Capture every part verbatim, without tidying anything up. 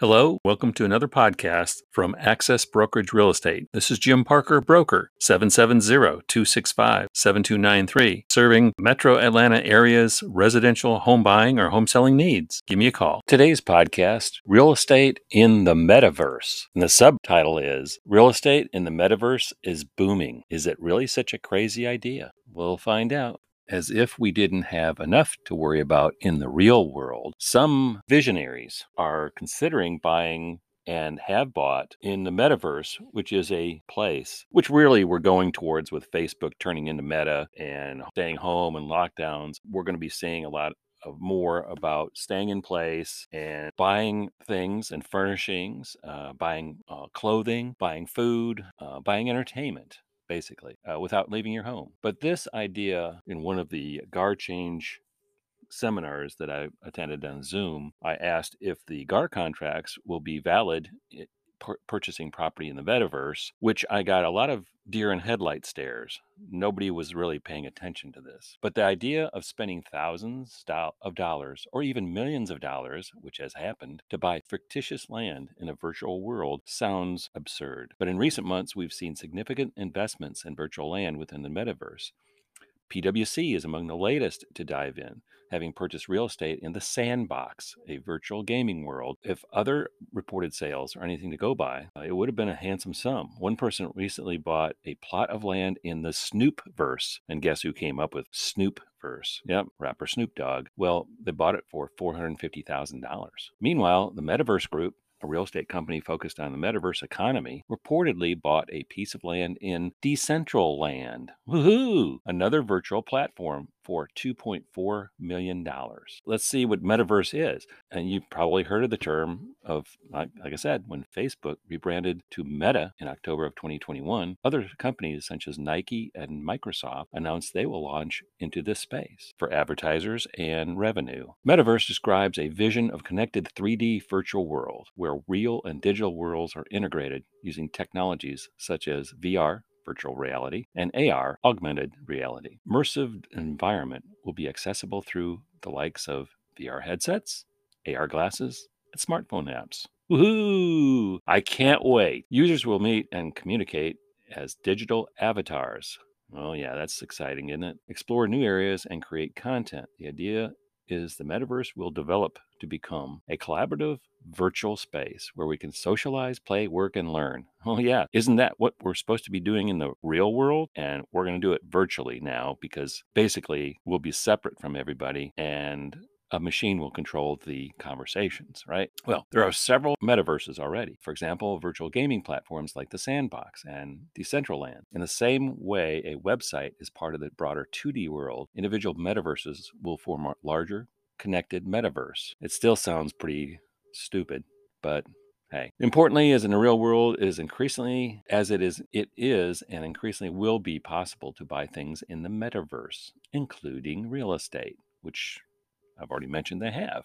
Hello, welcome to another podcast from Access Brokerage Real Estate. This is Jim Parker, broker, seven seven zero, two six five, seven two nine three, serving Metro Atlanta area's residential home buying or home selling needs. Give me a call. Today's podcast, Real Estate in the Metaverse. And the subtitle is, Real Estate in the Metaverse is Booming. Is it really such a crazy idea? We'll find out. As if we didn't have enough to worry about in the real world, some visionaries are considering buying and have bought in the metaverse, which is a place, which really we're going towards with Facebook turning into Meta and staying home and lockdowns. We're going to be seeing a lot of more about staying in place and buying things and furnishings, uh, buying uh, clothing, buying food, uh, buying entertainment. Basically, uh, without leaving your home. But this idea, in one of the G A R change seminars that I attended on Zoom, I asked if the G A R contracts will be valid it, p- purchasing property in the metaverse, which I got a lot of deer in headlight stares. Nobody was really paying attention to this. But the idea of spending thousands of dollars or even millions of dollars, which has happened, to buy fictitious land in a virtual world sounds absurd. But in recent months, we've seen significant investments in virtual land within the metaverse. PwC is among the latest to dive in, having purchased real estate in the Sandbox, a virtual gaming world. If other reported sales are anything to go by, it would have been a handsome sum. One person recently bought a plot of land in the Snoopverse, and guess who came up with Snoopverse? Yep, rapper Snoop Dogg. Well, they bought it for four hundred fifty thousand dollars. Meanwhile, the Metaverse Group, a real estate company focused on the metaverse economy, reportedly bought a piece of land in Decentraland, woohoo, another virtual platform, for two point four million dollars. Let's see what metaverse is. And you've probably heard of the term of, like, like I said, when Facebook rebranded to Meta in October of twenty twenty-one, other companies such as Nike and Microsoft announced they will launch into this space for advertisers and revenue. Metaverse describes a vision of connected three D virtual world where real and digital worlds are integrated using technologies such as V R, virtual reality, and A R, augmented reality. Immersive environment will be accessible through the likes of V R headsets, A R glasses, and smartphone apps. Woohoo! I can't wait. Users will meet and communicate as digital avatars. Oh yeah, that's exciting, isn't it? Explore new areas and create content. The idea is the metaverse will develop to become a collaborative virtual space where we can socialize, play, work, and learn. Oh yeah, isn't that what we're supposed to be doing in the real world? And we're going to do it virtually now because basically we'll be separate from everybody and a machine will control the conversations, right? Well, there are several metaverses already. For example, virtual gaming platforms like the Sandbox and Decentraland. In the same way a website is part of the broader two D world, individual metaverses will form a larger, connected metaverse. It still sounds pretty stupid, but hey. Importantly, as in the real world, it is increasingly, as it is, it is and increasingly will be possible to buy things in the metaverse, including real estate, which I've already mentioned they have.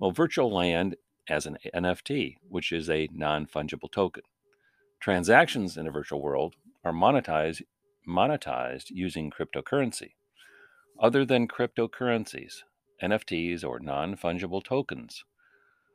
Well, virtual land as an N F T, which is a non-fungible token. Transactions in a virtual world are monetized, monetized using cryptocurrency. Other than cryptocurrencies, N F Ts or non-fungible tokens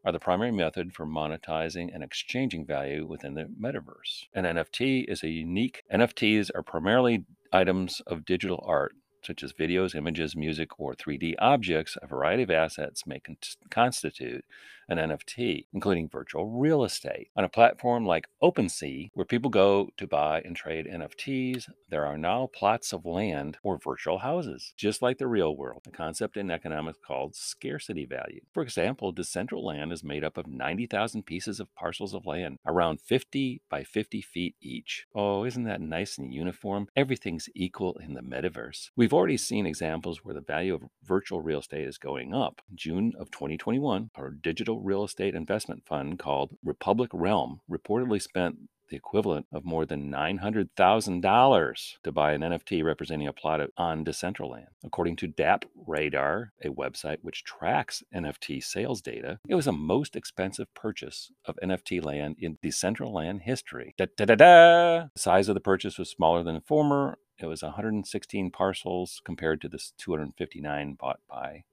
are the primary method for monetizing and exchanging value within the metaverse. An N F T is a unique. N F Ts are primarily items of digital art, such as videos, images, music, or three D objects. A variety of assets may con- constitute an N F T, including virtual real estate. On a platform like OpenSea, where people go to buy and trade N F Ts, there are now plots of land or virtual houses, just like the real world, a concept in economics called scarcity value. For example, Decentraland is made up of ninety thousand pieces of parcels of land, around fifty by fifty feet each. Oh, isn't that nice and uniform? Everything's equal in the metaverse. We've We've already seen examples where the value of virtual real estate is going up. In June of twenty twenty-one, our digital real estate investment fund called Republic Realm reportedly spent the equivalent of more than nine hundred thousand dollars to buy an N F T representing a plot of, on Decentraland. According to DappRadar, a website which tracks N F T sales data, it was the most expensive purchase of N F T land in Decentraland history. Da da da da! The size of the purchase was smaller than the former. It was one hundred sixteen parcels compared to this two hundred fifty-nine bought by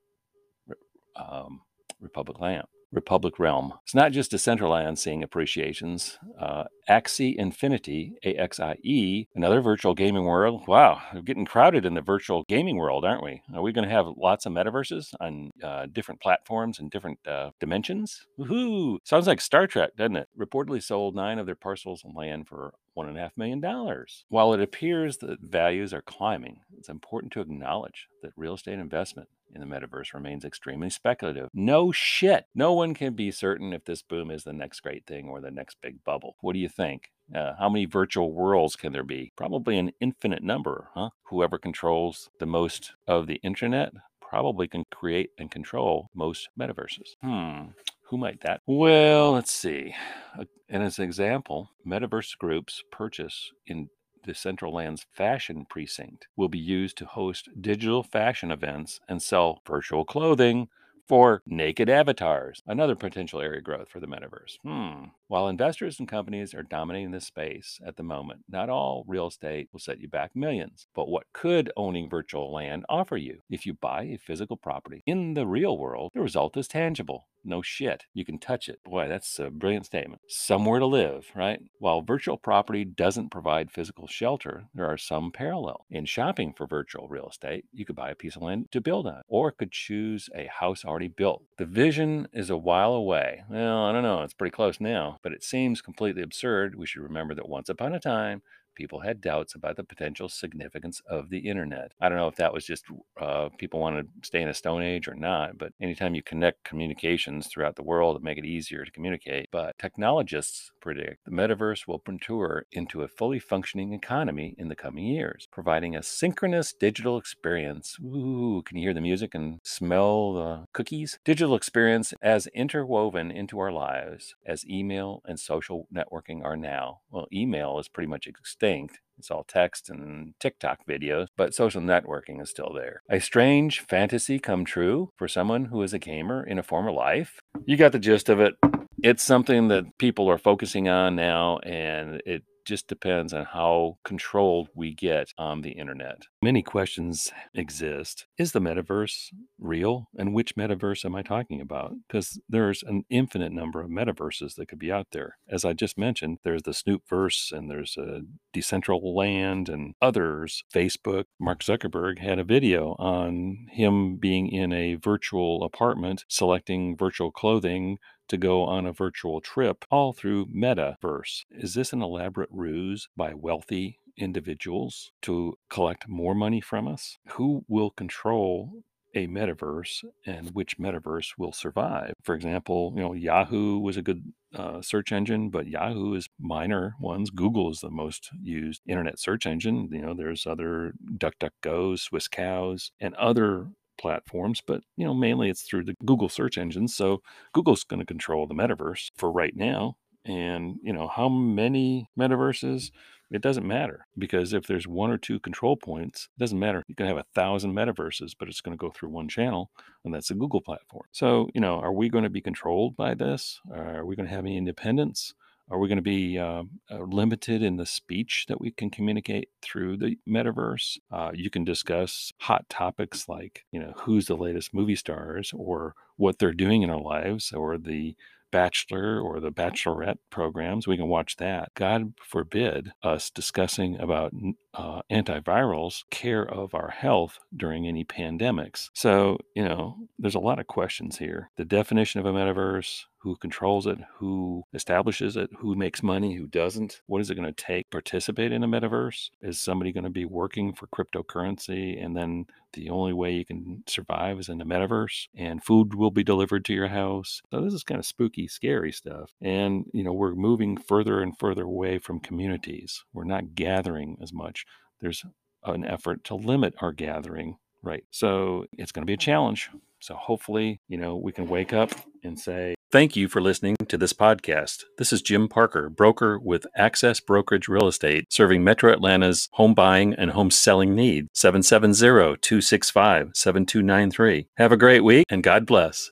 um, Republic Lamp. Republic Realm. It's not just Decentraland seeing appreciations. Uh, Axie Infinity, A X I E, another virtual gaming world. Wow, we're getting crowded in the virtual gaming world, aren't we? Are we going to have lots of metaverses on uh, different platforms and different uh, dimensions? Woohoo! Sounds like Star Trek, doesn't it? Reportedly sold nine of their parcels of land for one and a half million dollars. While it appears that values are climbing, it's important to acknowledge that real estate investment in the metaverse remains extremely speculative. No shit. No one can be certain if this boom is the next great thing or the next big bubble. What do you think? Uh, how many virtual worlds can there be? Probably an infinite number, huh? Whoever controls the most of the internet probably can create and control most metaverses. Hmm. Who might that? Well, let's see. And as an example, Metaverse Group's purchase in Decentraland's fashion precinct will be used to host digital fashion events and sell virtual clothing for naked avatars, another potential area of growth for the metaverse. Hmm. While investors and companies are dominating this space at the moment, not all real estate will set you back millions. But what could owning virtual land offer you? If you buy a physical property in the real world, the result is tangible. No shit. You can touch it. Boy, that's a brilliant statement. Somewhere to live, right? While virtual property doesn't provide physical shelter, there are some parallels. In shopping for virtual real estate, you could buy a piece of land to build on, or could choose a house already built. The vision is a while away. Well, I don't know. It's pretty close now, but it seems completely absurd. We should remember that once upon a time, people had doubts about the potential significance of the internet. I don't know if that was just uh, people want to stay in a stone age or not, but anytime you connect communications throughout the world and make it easier to communicate. But technologists predict the metaverse will mature into a fully functioning economy in the coming years, providing a synchronous digital experience. Ooh, can you hear the music and smell the cookies? Digital experience as interwoven into our lives as email and social networking are now. Well, email is pretty much extinct. It's all text and TikTok videos, but social networking is still there. A strange fantasy come true for someone who is a gamer in a former life. You got the gist of it. It's something that people are focusing on now, and it just depends on how controlled we get on the internet. Many questions exist. Is the metaverse real? And which metaverse am I talking about? Because there's an infinite number of metaverses that could be out there. As I just mentioned, there's the Snoopverse and there's a Decentraland and others. Facebook, Mark Zuckerberg had a video on him being in a virtual apartment, selecting virtual clothing to go on a virtual trip, all through Metaverse. Is this an elaborate ruse by wealthy individuals to collect more money from us? Who will control a metaverse and which metaverse will survive? For example, you know, Yahoo was a good uh, search engine, but Yahoo is minor ones. Google is the most used internet search engine. You know, there's other DuckDuckGo, Swiss Cows, and other platforms, but you know, mainly it's through the Google search engine. So Google's going to control the metaverse for right now. And you know, how many metaverses, it doesn't matter, because if there's one or two control points, it doesn't matter. You can have a thousand metaverses, but it's going to go through one channel, and that's the Google platform. So, you know, are we going to be controlled by this? Are we going to have any independence? Are we going to be uh, limited in the speech that we can communicate through the metaverse? Uh, you can discuss hot topics like, you know, who's the latest movie stars or what they're doing in our lives, or the Bachelor or the Bachelorette programs. We can watch that. God forbid us discussing about uh, antivirals, care of our health during any pandemics. So, you know, there's a lot of questions here. The definition of a metaverse, who controls it, who establishes it, who makes money, who doesn't, what is it going to take to participate in a metaverse? Is somebody going to be working for cryptocurrency and then the only way you can survive is in the metaverse, and food will be delivered to your house? So this is kind of spooky, scary stuff. And, you know, we're moving further and further away from communities. We're not gathering as much. There's an effort to limit our gathering, right? So it's going to be a challenge. So hopefully, you know, we can wake up and say, thank you for listening to this podcast. This is Jim Parker, broker with Access Brokerage Real Estate, serving Metro Atlanta's home buying and home selling needs. seven seven zero, two six five, seven two nine three. Have a great week and God bless.